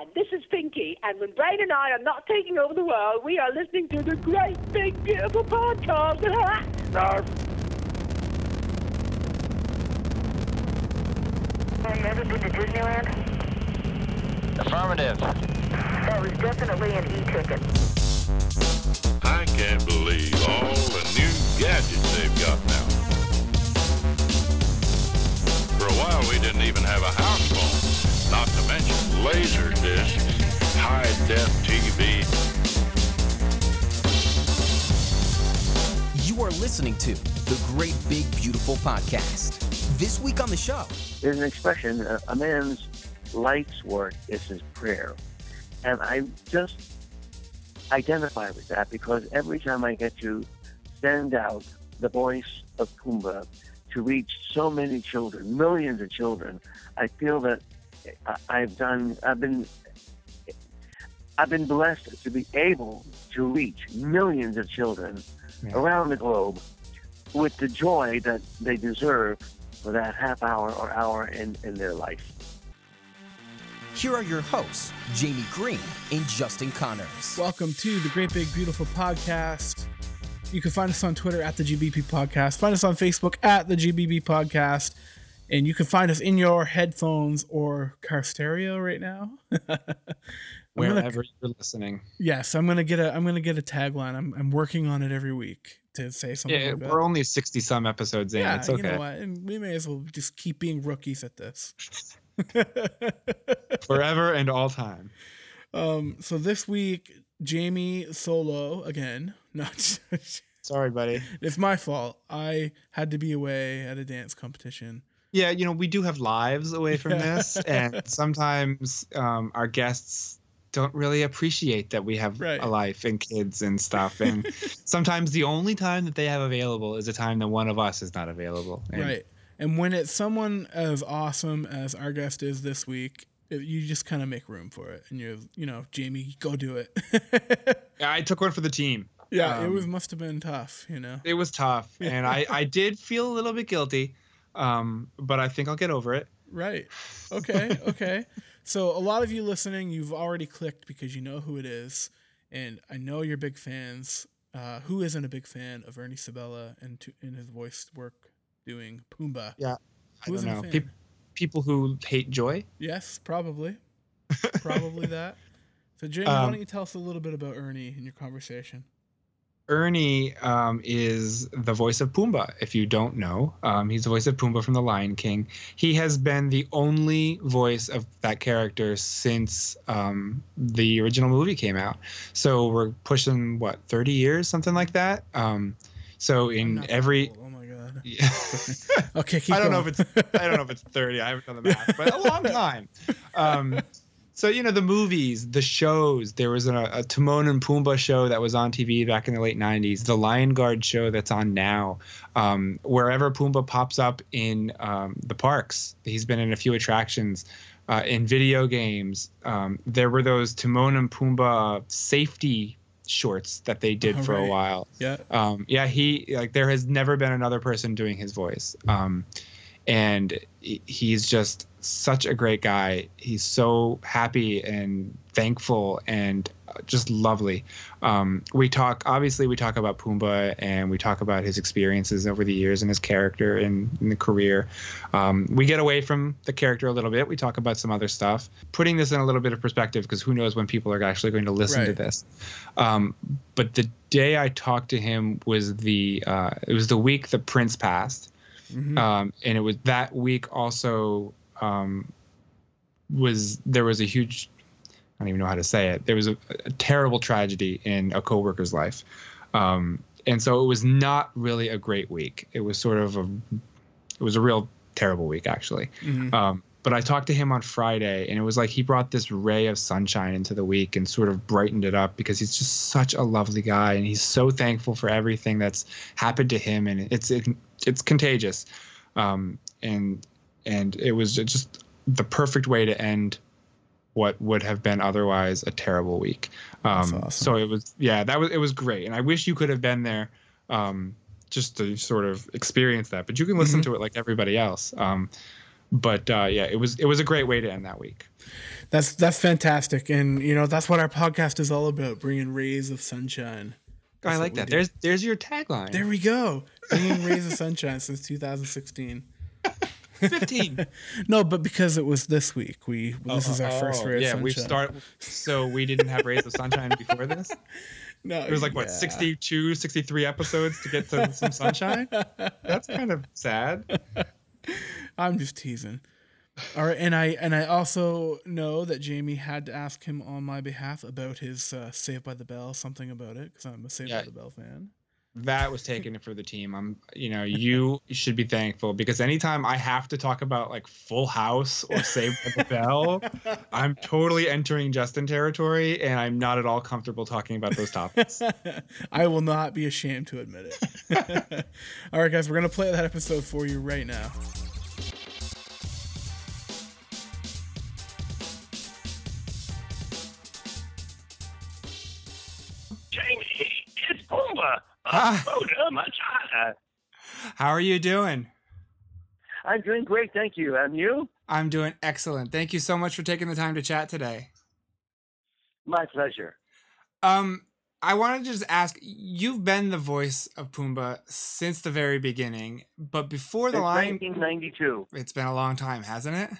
Dad, this is Pinky, and when Brian and I are not taking over the world, we are listening to The Great Big Beautiful Podcast. Have you ever been to Disneyland? Affirmative. That was definitely an e-ticket. I can't believe all the new gadgets they've got now. For a while, we didn't even have a house phone, not to mention laser discs, high-def TV. You are listening to The Great Big Beautiful Podcast. This week on the show. There's an expression, a man's life's work is his prayer. And I just identify with that because every time I get to send out the voice of Pumbaa, to reach so many children, millions of children, I feel that I've been blessed to be able to reach millions of children around the globe with the joy that they deserve for that half hour or hour in their life. Here are your hosts, Jamie Green and Justin Connors. Welcome to the Great Big Beautiful Podcast. You can find us on Twitter at the GBP Podcast. Find us on Facebook at the GBP Podcast. And you can find us in your headphones or car stereo right now. Wherever you're listening. Yes, I'm gonna get a tagline. I'm working on it every week to say something. Yeah, we're only 60 some episodes in. Yeah, it's okay. You know what? And we may as well just keep being rookies at this. Forever and all time. So this week, Jamie solo again. No, sorry, buddy. It's my fault. I had to be away at a dance competition. Yeah, you know, we do have lives away from this, and sometimes our guests don't really appreciate that we have a life and kids and stuff. And sometimes the only time that they have available is a time that one of us is not available. And when it's someone as awesome as our guest is this week, you just kind of make room for it. And you know, Jamie, go do it. I took one for the team. Yeah, it must have been tough, you know. It was tough, and I did feel a little bit guilty, but I think I'll get over it. Right. Okay. So a lot of you listening, you've already clicked because you know who it is, and I know you're big fans. Who isn't a big fan of Ernie Sabella and in his voice work doing Pumbaa? Yeah, I don't know. People who hate joy? Yes, probably. Probably that. So, Jamie, why don't you tell us a little bit about Ernie in your conversation? Ernie is the voice of Pumbaa, if you don't know. He's the voice of Pumbaa from The Lion King. He has been the only voice of that character since the original movie came out. So we're pushing, 30 years, something like that? So in every... Cool. Oh, my God. Yeah. Okay, keep going. I don't know if it's 30. I haven't done the math, but a long time. So, you know, the movies, the shows, there was a Timon and Pumbaa show that was on TV back in the late 90s, the Lion Guard show that's on now. Wherever Pumbaa pops up in the parks, he's been in a few attractions, in video games. There were those Timon and Pumbaa safety shorts that they did for a while. Yeah. There has never been another person doing his voice. And he's just such a great guy. He's so happy and thankful and just lovely. We talk about Pumbaa, and we talk about his experiences over the years and his character and the career. We get away from the character a little bit. We talk about some other stuff, putting this in a little bit of perspective, because who knows when people are actually going to listen to this. But the day I talked to him was the week the Prince passed. Mm-hmm. And it was that week also there was a huge, I don't even know how to say it. There was a terrible tragedy in a coworker's life. And so it was not really a great week. It was a real terrible week, actually. Mm-hmm. But I talked to him on Friday, and it was like he brought this ray of sunshine into the week and sort of brightened it up, because he's just such a lovely guy, and he's so thankful for everything that's happened to him, and it's contagious. And it was just the perfect way to end what would have been otherwise a terrible week. That's awesome. So it was great, and I wish you could have been there. Just to sort of experience that, but you can listen to it like everybody else. But yeah, it was a great way to end that week. That's fantastic, and you know that's what our podcast is all about: bringing rays of sunshine. That's I like that. There's your tagline. There we go. Bringing rays of sunshine since 2016. 15. No, but because it was this week, this is our first rays of sunshine. Yeah, we started. So we didn't have rays of sunshine before this. No, it was like 62, 63 episodes to get to some sunshine. That's kind of sad. I'm just teasing. All right, and I also know that Jamie had to ask him on my behalf about his Saved by the Bell, something about it, because I'm a Saved by the Bell fan. That was taken for the team. You should be thankful, because anytime I have to talk about like Full House or Saved by the Bell, I'm totally entering Justin territory, and I'm not at all comfortable talking about those topics. I will not be ashamed to admit it. All right, guys, we're gonna play that episode for you right now. Hakuna Matata. How are you doing? I'm doing great, thank you. And you? I'm doing excellent. Thank you so much for taking the time to chat today. My pleasure. I wanted to just ask, you've been the voice of Pumbaa since the very beginning, but before the Lion... 1992. It's been a long time, hasn't it?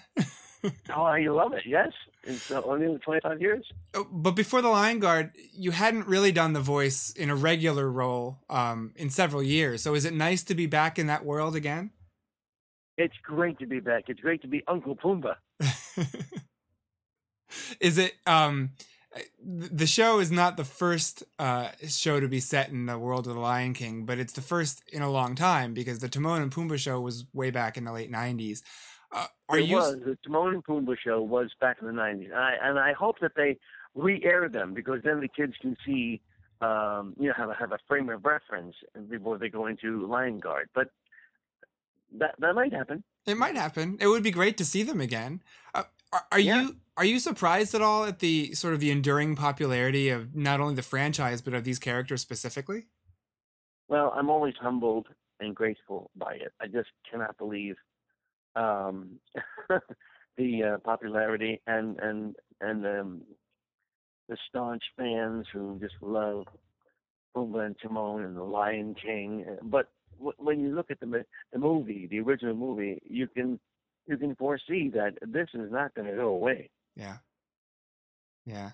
Oh, you love it, yes. It's only 25 years. But before the Lion Guard, you hadn't really done the voice in a regular role in several years. So is it nice to be back in that world again? It's great to be back. It's great to be Uncle Pumbaa. Is it... the show is not the first show to be set in the world of The Lion King, but it's the first in a long time, because the Timon and Pumbaa show was way back in the late 90s. The Timon and Pumbaa show was back in the 90s. And I hope that they re-air them, because then the kids can see, have a frame of reference before they go into Lion Guard. But that might happen. It might happen. It would be great to see them again. Are you surprised at all at the sort of the enduring popularity of not only the franchise, but of these characters specifically? Well, I'm always humbled and grateful by it. I just cannot believe the popularity and the staunch fans who just love Pumbaa and Timon and the Lion King. But when you look at the movie, the original movie, you can foresee that this is not going to go away. Yeah, yeah.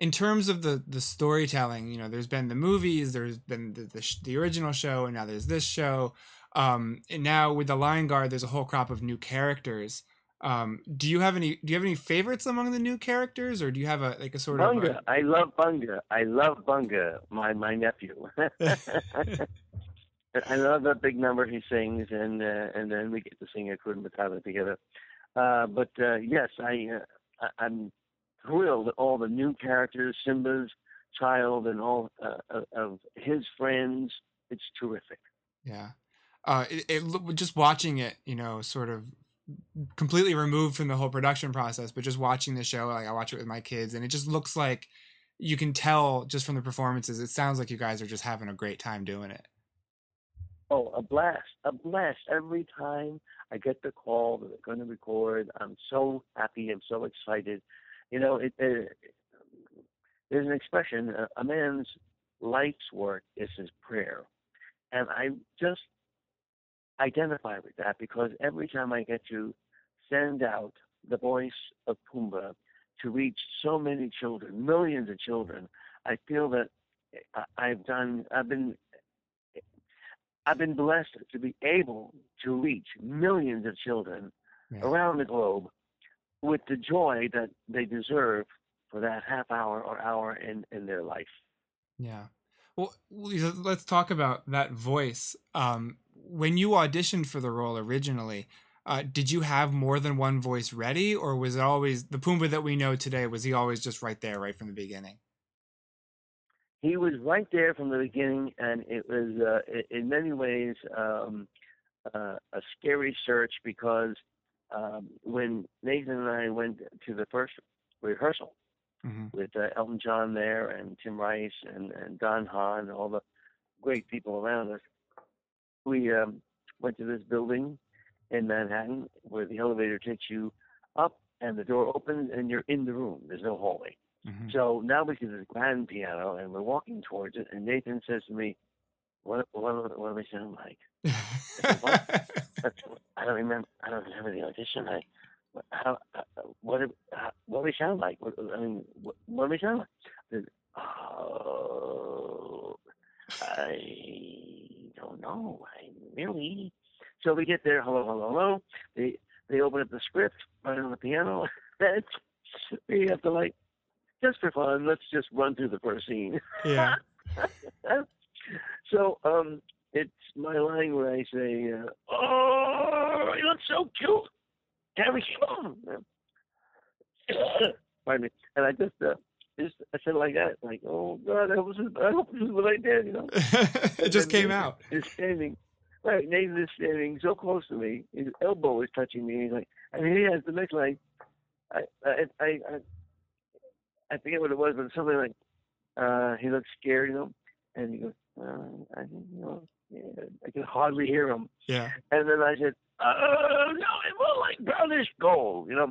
In terms of the storytelling, you know, there's been the movies, there's been the original show, and now there's this show. And now with the Lion Guard, there's a whole crop of new characters. Do you have any favorites among the new characters, or do you have a sort of Bunga? I love Bunga. I love Bunga, my nephew. I love that big number he sings, and then we get to sing Akudamata together. I'm thrilled at all the new characters, Simba's child, and all of his friends. It's terrific. Yeah. Just watching it, you know, sort of completely removed from the whole production process, but just watching the show, like I watch it with my kids, and it just looks like you can tell just from the performances. It sounds like you guys are just having a great time doing it. Oh, a blast. Every time I get the call that they're going to record, I'm so happy. I'm so excited. You know, there's an expression, a man's life's work is his prayer. And I just identify with that, because every time I get to send out the voice of Pumbaa to reach so many children, millions of children, I feel that I've been blessed to be able to reach millions of children around the globe with the joy that they deserve for that half hour or hour in their life. Yeah. Well, let's talk about that voice. When you auditioned for the role originally, did you have more than one voice ready, or was it always the Pumbaa that we know today? Was he always just right there, right from the beginning? He was right there from the beginning, and it was, in many ways, a scary search, because when Nathan and I went to the first rehearsal with Elton John there, and Tim Rice, and Don Hahn, and all the great people around us, we went to this building, in Manhattan where the elevator takes you up and the door opens and you're in the room. There's no hallway. Mm-hmm. So now we see this grand piano and we're walking towards it. And Nathan says to me, what do we sound like? I don't remember. I don't remember the audition. What do we sound like? What do we sound like? Oh, I don't know. So we get there. Hello. They open up the script right on the piano. We have to just for fun, let's just run through the first scene. Yeah. So it's my line where I say, "Oh, you look so cute, Harry." Pardon me. And I just I said it like that, like, "Oh God, I hope this is what I did," you know. It just came out. He's standing. Right, Nathan is standing so close to me. His elbow is touching me. He's like, he has the next line. I forget what it was, but something like, he looks scared, you know, and he goes, I can hardly hear him. Yeah. And then I said, no, it was like brownish gold, you know.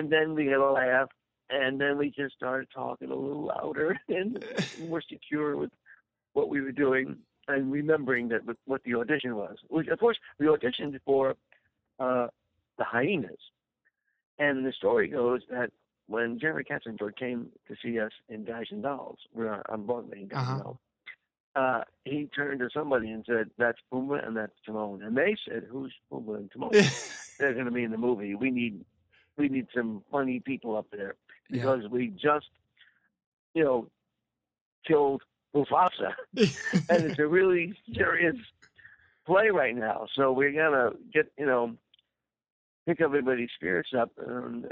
And then we had a laugh, and then we just started talking a little louder and more secure with what we were doing. And remembering that what the audition was, which of course we auditioned for the hyenas, and the story goes that when Jeremy Katzenberg came to see us in Guys and Dolls, we're on Broadway in Guys and Dolls, he turned to somebody and said, "That's Pumbaa and that's Timon," and they said, "Who's Pumbaa and Timon?" They're going to be in the movie. We need some funny people up there because we just, killed Mufasa, and it's a really serious play right now. So we're gonna get pick everybody's spirits up and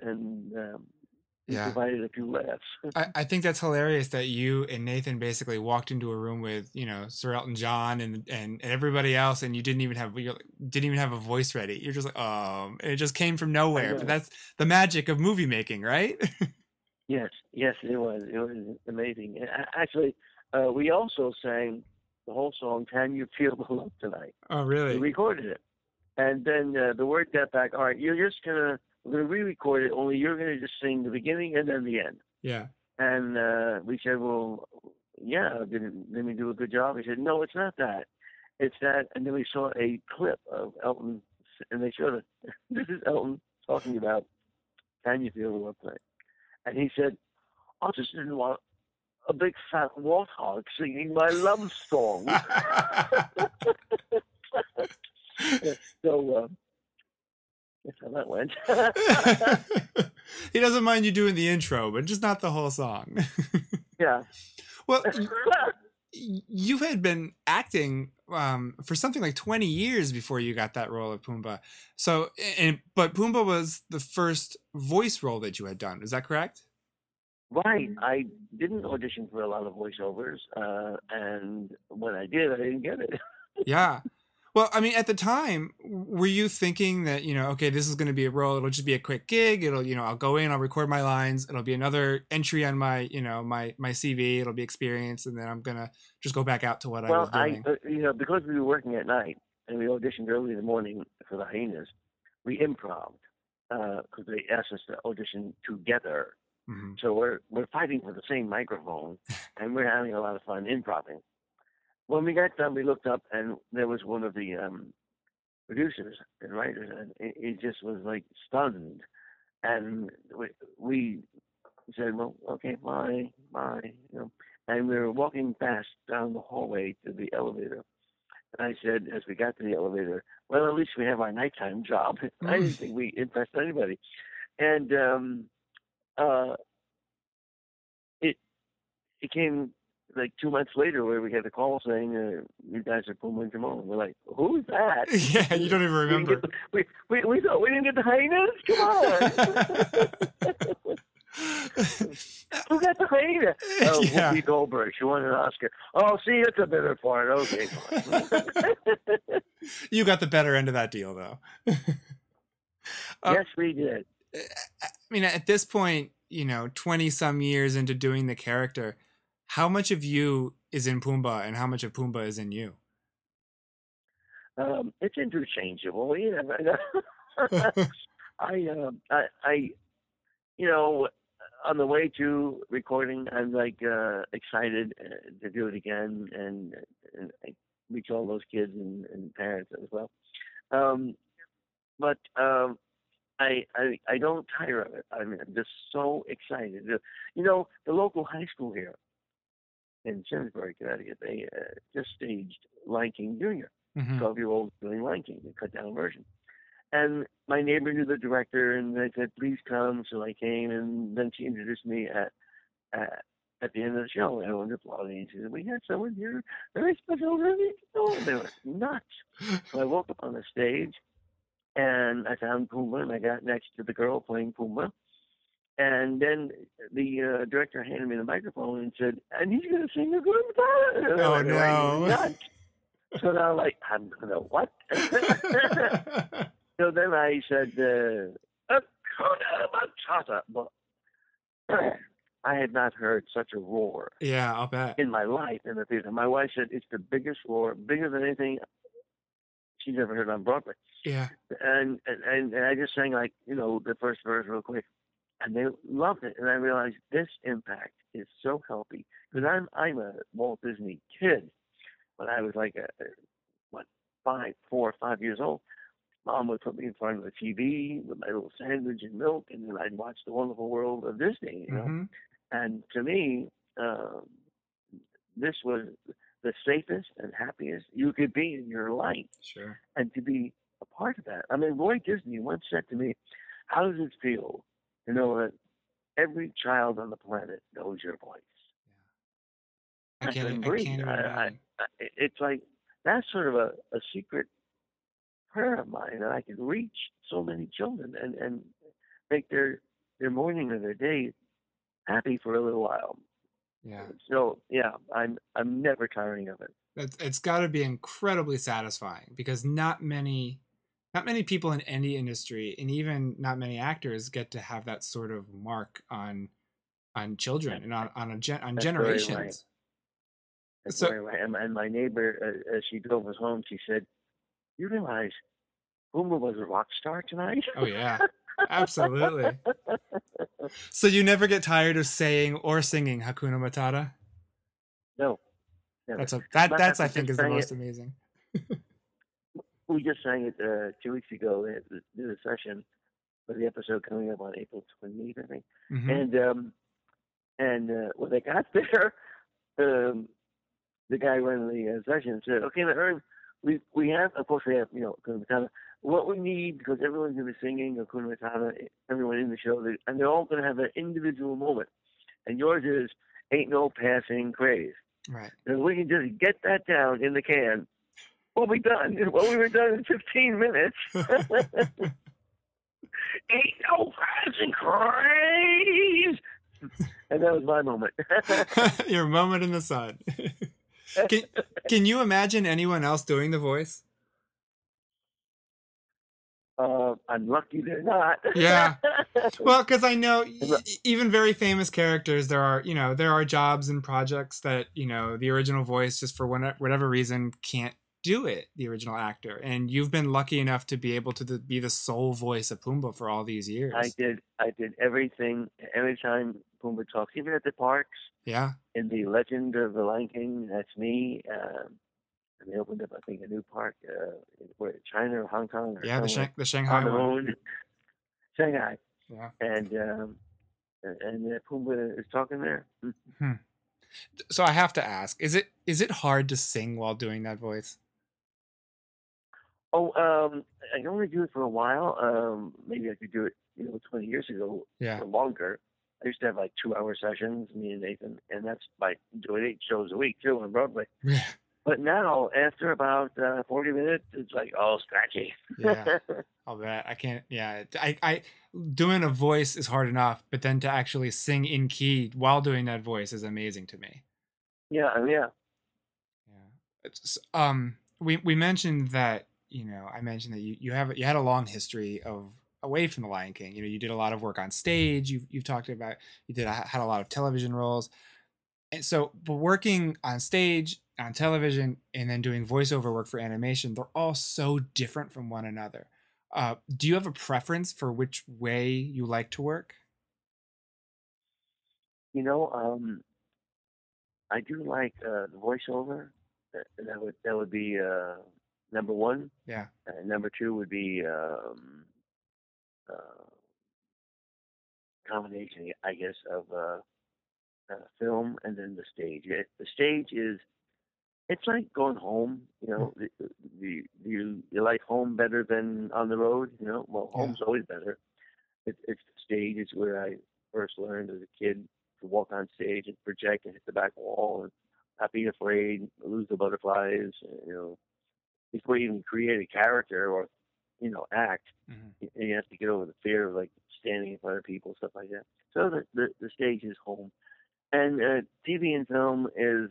provided a few laughs. I think that's hilarious that you and Nathan basically walked into a room with Sir Elton John and everybody else, and you didn't even have a voice ready. You're just like, and it just came from nowhere. But that's the magic of movie making, right? yes, it was. It was amazing. And actually. We also sang the whole song, "Can You Feel the Love Tonight?" Oh, really? We recorded it. And then the word got back, all right, we're going to re-record it, only you're going to just sing the beginning and then the end. Yeah. And we said, well, didn't we do a good job? He said, no, it's not that. It's that. And then we saw a clip of Elton, and they showed it. This is Elton talking about "Can You Feel the Love Tonight?" And he said, I just didn't want a big fat warthog singing my love song. So, that's how that went. He doesn't mind you doing the intro, but just not the whole song. Yeah. Well, you had been acting for something like 20 years before you got that role of Pumbaa. So, but Pumbaa was the first voice role that you had done. Is that correct? Right. I didn't audition for a lot of voiceovers, and when I did, I didn't get it. Yeah. Well, I mean, at the time, were you thinking that, okay, this is going to be a role, it'll just be a quick gig, it'll, I'll go in, I'll record my lines, it'll be another entry on my, my CV, it'll be experience, and then I'm going to just go back out to what I was doing? Well, because we were working at night, and we auditioned early in the morning for the hyenas, we improv'd, because they asked us to audition together. Mm-hmm. So we're fighting for the same microphone, and we're having a lot of fun improvising. When we got done, we looked up, and there was one of the producers and writers, and it just was stunned. And we said, "Well, okay, bye." And we were walking fast down the hallway to the elevator, and I said, as we got to the elevator, "Well, at least we have our nighttime job." I didn't think we impressed anybody, and. It came 2 months later where we had a call saying, "You guys are Pumbaa and Timon." We're like, "Who's that?" Yeah, you don't even remember. We thought we didn't get the hyenas. Come on. Who got the hyena? Oh, yeah. Whoopi Goldberg. She won an Oscar. Oh, see, that's a better part. Okay. You got the better end of that deal, though. Yes, we did. I mean, at this point, 20 some years into doing the character, how much of you is in Pumbaa and how much of Pumbaa is in you? It's interchangeable. You never know. I, you know, on the way to recording, I'm like excited to do it again and I reach all those kids and parents as well. But I don't tire of it. I mean, I'm just so excited. You know, the local high school here in Simsbury, Connecticut, they just staged Lion King Jr. 12-year-old doing Lion King, the cut-down version. And my neighbor knew the director, and I said, please come. So I came, and then she introduced me at the end of the show. And everyone was applauding. And she said, we had someone here very special. They were nuts. So I woke up on the stage, and I found Pumbaa, and I got next to the girl playing Pumbaa. And then the director handed me the microphone and said, and he's going to sing a good song. Oh, like, no. Nuts. So now, like, I'm going to what? So then I said, Akudamata. Well, I had not heard such a roar. Yeah, I'll bet. In my life in the theater. My wife said it's the biggest roar, bigger than anything she's ever heard on Broadway. Yeah. And I just sang, like, you know, the first verse real quick. And they loved it. And I realized this impact is so healthy. Because I'm a Walt Disney kid. When I was like, 4 or 5 years old, Mom would put me in front of the TV with my little sandwich and milk, and then I'd watch The Wonderful World of Disney, you know. Mm-hmm. And to me, this was the safest and happiest you could be in your life. Sure. And to be a part of that. I mean, Roy Disney once said to me, how does it feel to know that every child on the planet knows your voice? Yeah. It's like, that's sort of a secret prayer of mine that I could reach so many children and make their morning or their day happy for a little while. Yeah. So yeah, I'm never tiring of it. It's got to be incredibly satisfying because not many people in any industry, and even not many actors, get to have that sort of mark on children and on generations. Right. And my neighbor, as she drove us home, she said, you realize Pumbaa was a rock star tonight? Oh, yeah. Absolutely. So you never get tired of saying or singing Hakuna Matata? No. Never. I think is the most amazing. We just sang it 2 weeks ago. We did a session for the episode coming up on April 28th, I think. Mm-hmm. And when they got there, the guy running the session said, okay, Irv, we have, of course, we have, you know, Hakuna Matata. What we need, because everyone's going to be singing Hakuna Matata, everyone in the show, and they're all going to have an individual moment. And yours is, ain't no passing craze. Right. And if we can just get that down in the can, we'll be done. Well, we were done in 15 minutes. Ain't no passing craze. And that was my moment. Your moment in the sun. Can you imagine anyone else doing the voice? I'm lucky they're not. Yeah. Well, because I know even very famous characters, there are jobs and projects that, you know, the original voice, just for whatever reason, can't do it, the original actor. And you've been lucky enough to be able to be the sole voice of Pumbaa for all these years. I did everything, every time Pumbaa talks, even at the parks. Yeah. In The Legend of the Lion King, that's me. And they opened up, I think, a new park in China or Hong Kong. Or the Shanghai one. Shanghai. Yeah. And Pumbaa is talking there. Hmm. So I have to ask, is it hard to sing while doing that voice? Oh, I can only do it for a while. Maybe I could do it, 20 years ago or longer. I used to have like 2-hour sessions, me and Nathan, and that's by doing 8 shows a week too on Broadway. Yeah. But now, after about 40 minutes, it's like all scratchy. Yeah, I'll bet. I can't. Yeah, I doing a voice is hard enough, but then to actually sing in key while doing that voice is amazing to me. Yeah. It's, we mentioned that you had a long history of. Away from the Lion King, you did a lot of work on stage. You've talked about had a lot of television roles. And so, but working on stage, on television, and then doing voiceover work for animation, they're all so different from one another. Do you have a preference for which way you like to work? You know, I do like the voiceover. That would be number one. Yeah. And number two would be combination, I guess, of film and then the stage. The stage is, it's like going home. You know, you like home better than on the road. You know, well, home's always better. It's the stage is where I first learned as a kid to walk on stage and project and hit the back wall and not be afraid, lose the butterflies. You know, before you even create a character or, you know, act, you have to get over the fear of like standing in front of people, stuff like that. So the stage is home, and TV and film is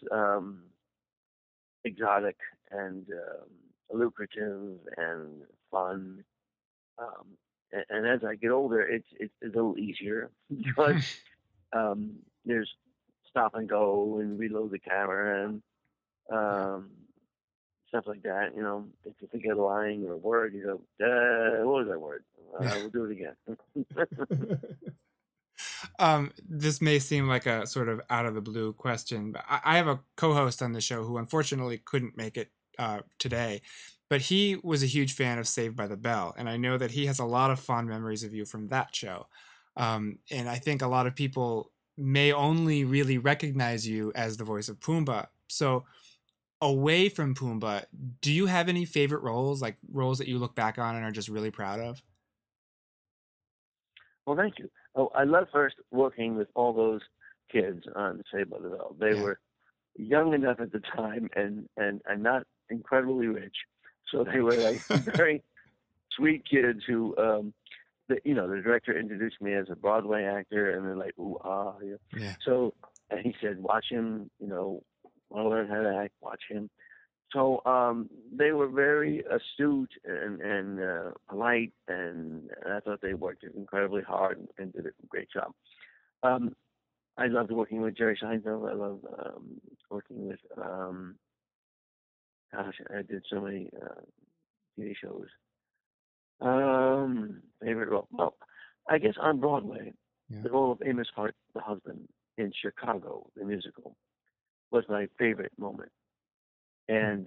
exotic and lucrative and fun. And as I get older, it's a little easier because there's stop and go and reload the camera and stuff like that. You know, if you think of lying or a word, you go, what was that word? We'll do it again. This may seem like a sort of out of the blue question, but I have a co-host on the show who unfortunately couldn't make it today, but he was a huge fan of Saved by the Bell. And I know that he has a lot of fond memories of you from that show. And I think a lot of people may only really recognize you as the voice of Pumbaa. So away from Pumbaa, do you have any favorite roles, like roles that you look back on and are just really proud of? Well, thank you. Oh, I love first working with all those kids on Saved by the Bell. They were young enough at the time and not incredibly rich. So they were like very sweet kids who, you know, the director introduced me as a Broadway actor, and they're like, ooh, ah. Yeah. So, and he said, watch him, you know, want to learn how to act, watch him. So they were very astute and polite, and I thought they worked incredibly hard and did a great job. I loved working with Jerry Seinfeld. I loved working with, gosh, I did so many TV shows. Favorite role? Well, I guess on Broadway, the role of Amos Hart, the husband, in Chicago, the musical, was my favorite moment. And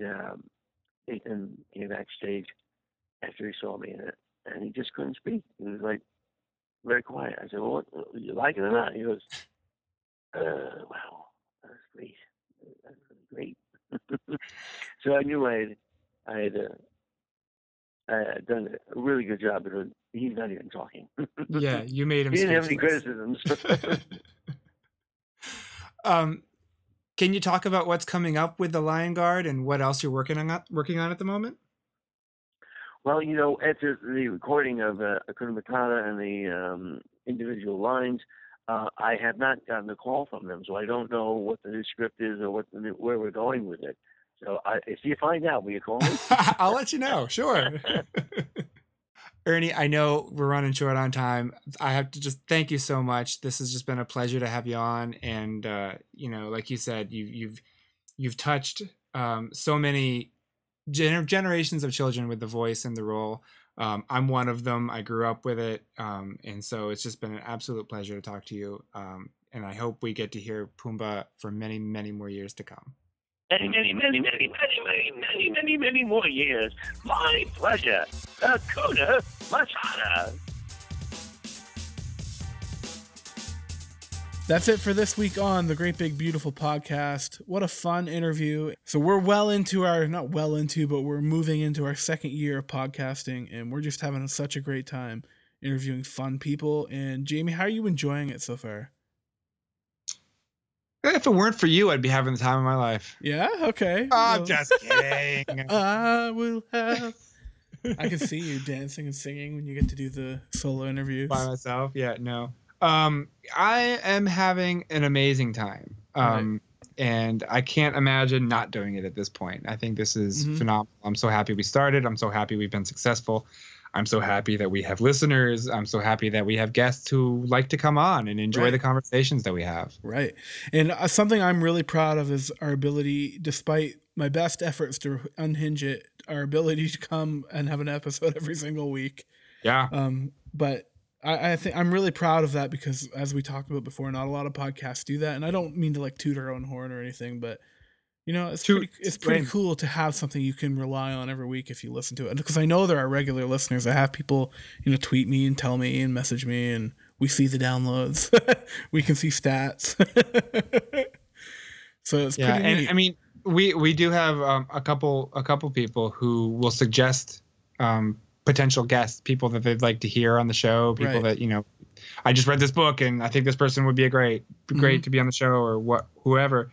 Ethan came backstage after he saw me in it, and he just couldn't speak. He was like very quiet. I said, "Well, what, you like it or not?" He goes, "Wow, that was great. That was great." So I knew I had done a really good job because he's not even talking. Yeah, you made him. He didn't have any criticisms. Can you talk about what's coming up with the Lion Guard and what else you're working on at the moment? Well, you know, after the recording of Akuna Matata and the individual lines, I have not gotten a call from them, so I don't know what the new script is or where we're going with it. So if you find out, will you call me? I'll let you know. Sure. Ernie, I know we're running short on time. I have to just thank you so much. This has just been a pleasure to have you on. And, you know, like you said, you've touched so many generations of children with the voice and the role. I'm one of them. I grew up with it. And so it's just been an absolute pleasure to talk to you. And I hope we get to hear Pumbaa for many, many more years to come. Many more years. My pleasure. Hakuna Matata. That's it for this week on The Great Big Beautiful Podcast. What a fun interview. So we're we're moving into our second year of podcasting, and we're just having such a great time interviewing fun people. And Jamie, how are you enjoying it so far? If it weren't for you, I'd be having the time of my life. Yeah? Okay. I'm just kidding. I can see you dancing and singing when you get to do the solo interviews. By myself? Yeah, no. I am having an amazing time. Right. And I can't imagine not doing it at this point. I think this is phenomenal. I'm so happy we started. I'm so happy we've been successful. I'm so happy that we have listeners. I'm so happy that we have guests who like to come on and enjoy the conversations that we have. Right. And something I'm really proud of is our ability, despite my best efforts to unhinge it, our ability to come and have an episode every single week. Yeah. But I think I'm really proud of that because, as we talked about before, not a lot of podcasts do that. And I don't mean to like toot our own horn or anything, but you know, it's pretty cool to have something you can rely on every week if you listen to it. Because I know there are regular listeners. I have people, you know, tweet me and tell me and message me, and we see the downloads. We can see stats. So it's pretty neat. And I mean, we do have a couple people who will suggest potential guests, people that they'd like to hear on the show, people that, you know, I just read this book and I think this person would be a great to be on the show or whoever.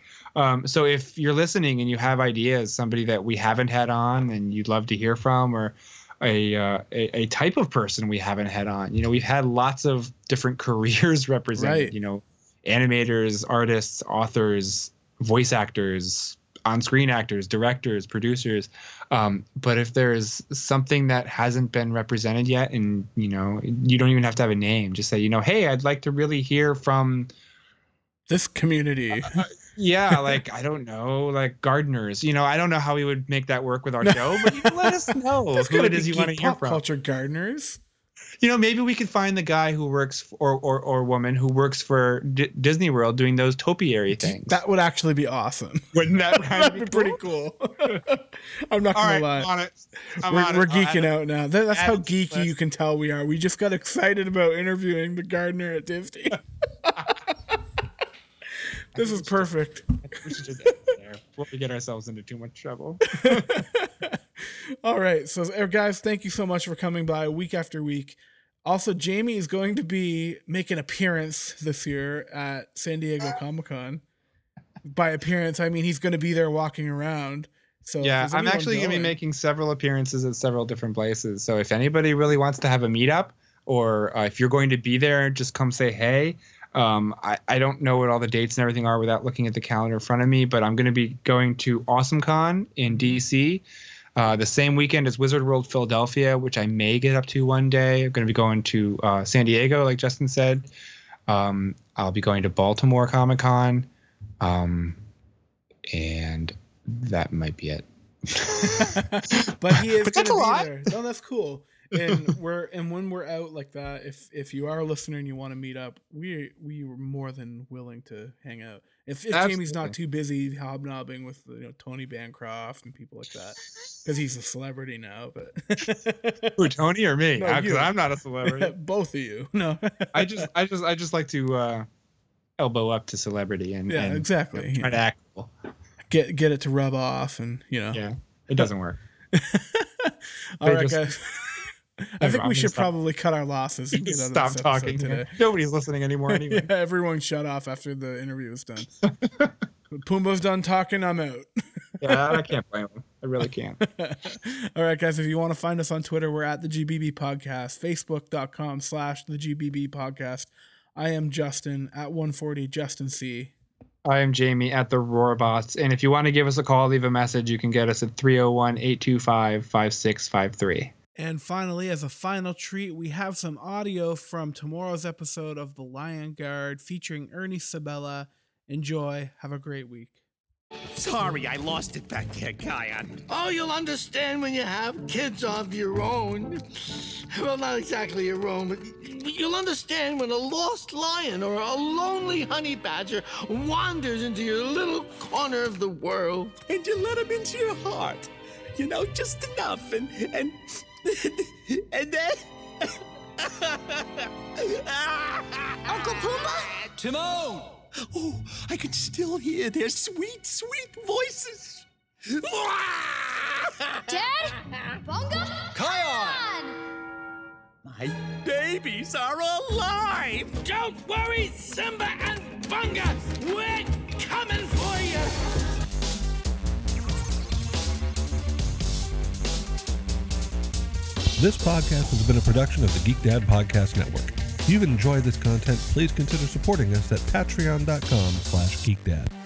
So if you're listening and you have ideas, somebody that we haven't had on and you'd love to hear from, or a type of person we haven't had on, you know, we've had lots of different careers represented, you know, animators, artists, authors, voice actors, on-screen actors, directors, producers. But if there's something that hasn't been represented yet, and, you know, you don't even have to have a name, just say, you know, hey, I'd like to really hear from this community. Like, I don't know, like gardeners, you know, I don't know how we would make that work with our show, but you can let us know who it is you want to hear from. Pop culture gardeners. You know, maybe we could find the guy who works for, or woman who works for Disney World doing those topiary things. That would actually be awesome. Wouldn't that kind of be pretty cool? I'm not going to lie. We're geeking out now. That's how geeky you can tell we are. We just got excited about interviewing the gardener at Disney. This is perfect. We should just end there before we get ourselves into too much trouble. All right. So, guys, thank you so much for coming by week after week. Also, Jamie is going to be making an appearance this year at San Diego Comic-Con. By appearance, I mean he's going to be there walking around. So yeah, I'm actually going to be making several appearances at several different places. So if anybody really wants to have a meetup, or if you're going to be there, just come say hey. I don't know what all the dates and everything are without looking at the calendar in front of me, but I'm going to be going to Awesome Con in DC the same weekend as Wizard World Philadelphia, which I may get up to one day. I'm going to be going to San Diego, like Justin said. I'll be going to Baltimore Comic Con, and that might be it. But he is going to be there. No, that's cool. And when we're out like that, if you are a listener and you want to meet up, we were more than willing to hang out. If Jamie's not too busy hobnobbing with, you know, Tony Bancroft and people like that, because he's a celebrity now. But who, Tony or me? Because I'm not a celebrity. Both of you. No. I just like to elbow up to celebrity and exactly, you know, try to act cool. Get it to rub off, and you know. Yeah, it doesn't work. All right, guys. I think we should probably cut our losses and get out of this episode talking today. Nobody's listening anymore anyway. Yeah, everyone shut off after the interview is done. Pumbaa's done talking, I'm out. Yeah, I can't blame him. I really can't. All right, guys, if you want to find us on Twitter, we're at the GBB Podcast, Facebook.com/the GBB Podcast. I am Justin at 140 Justin C. I am Jamie at the Roarbots. And if you want to give us a call, leave a message, you can get us at 301-825-5653. And finally, as a final treat, we have some audio from tomorrow's episode of The Lion Guard featuring Ernie Sabella. Enjoy. Have a great week. Sorry, I lost it back there, Kion. Oh, you'll understand when you have kids of your own. Well, not exactly your own, but you'll understand when a lost lion or a lonely honey badger wanders into your little corner of the world. And you let him into your heart. You know, just enough, and... and then... Uncle Pumbaa? Timon! Oh, I can still hear their sweet, sweet voices. Dad? Bunga? Kion! My babies are alive! Don't worry, Simba and Bunga! We're coming for you! This podcast has been a production of the Geek Dad Podcast Network. If you've enjoyed this content, please consider supporting us at patreon.com/geekdad.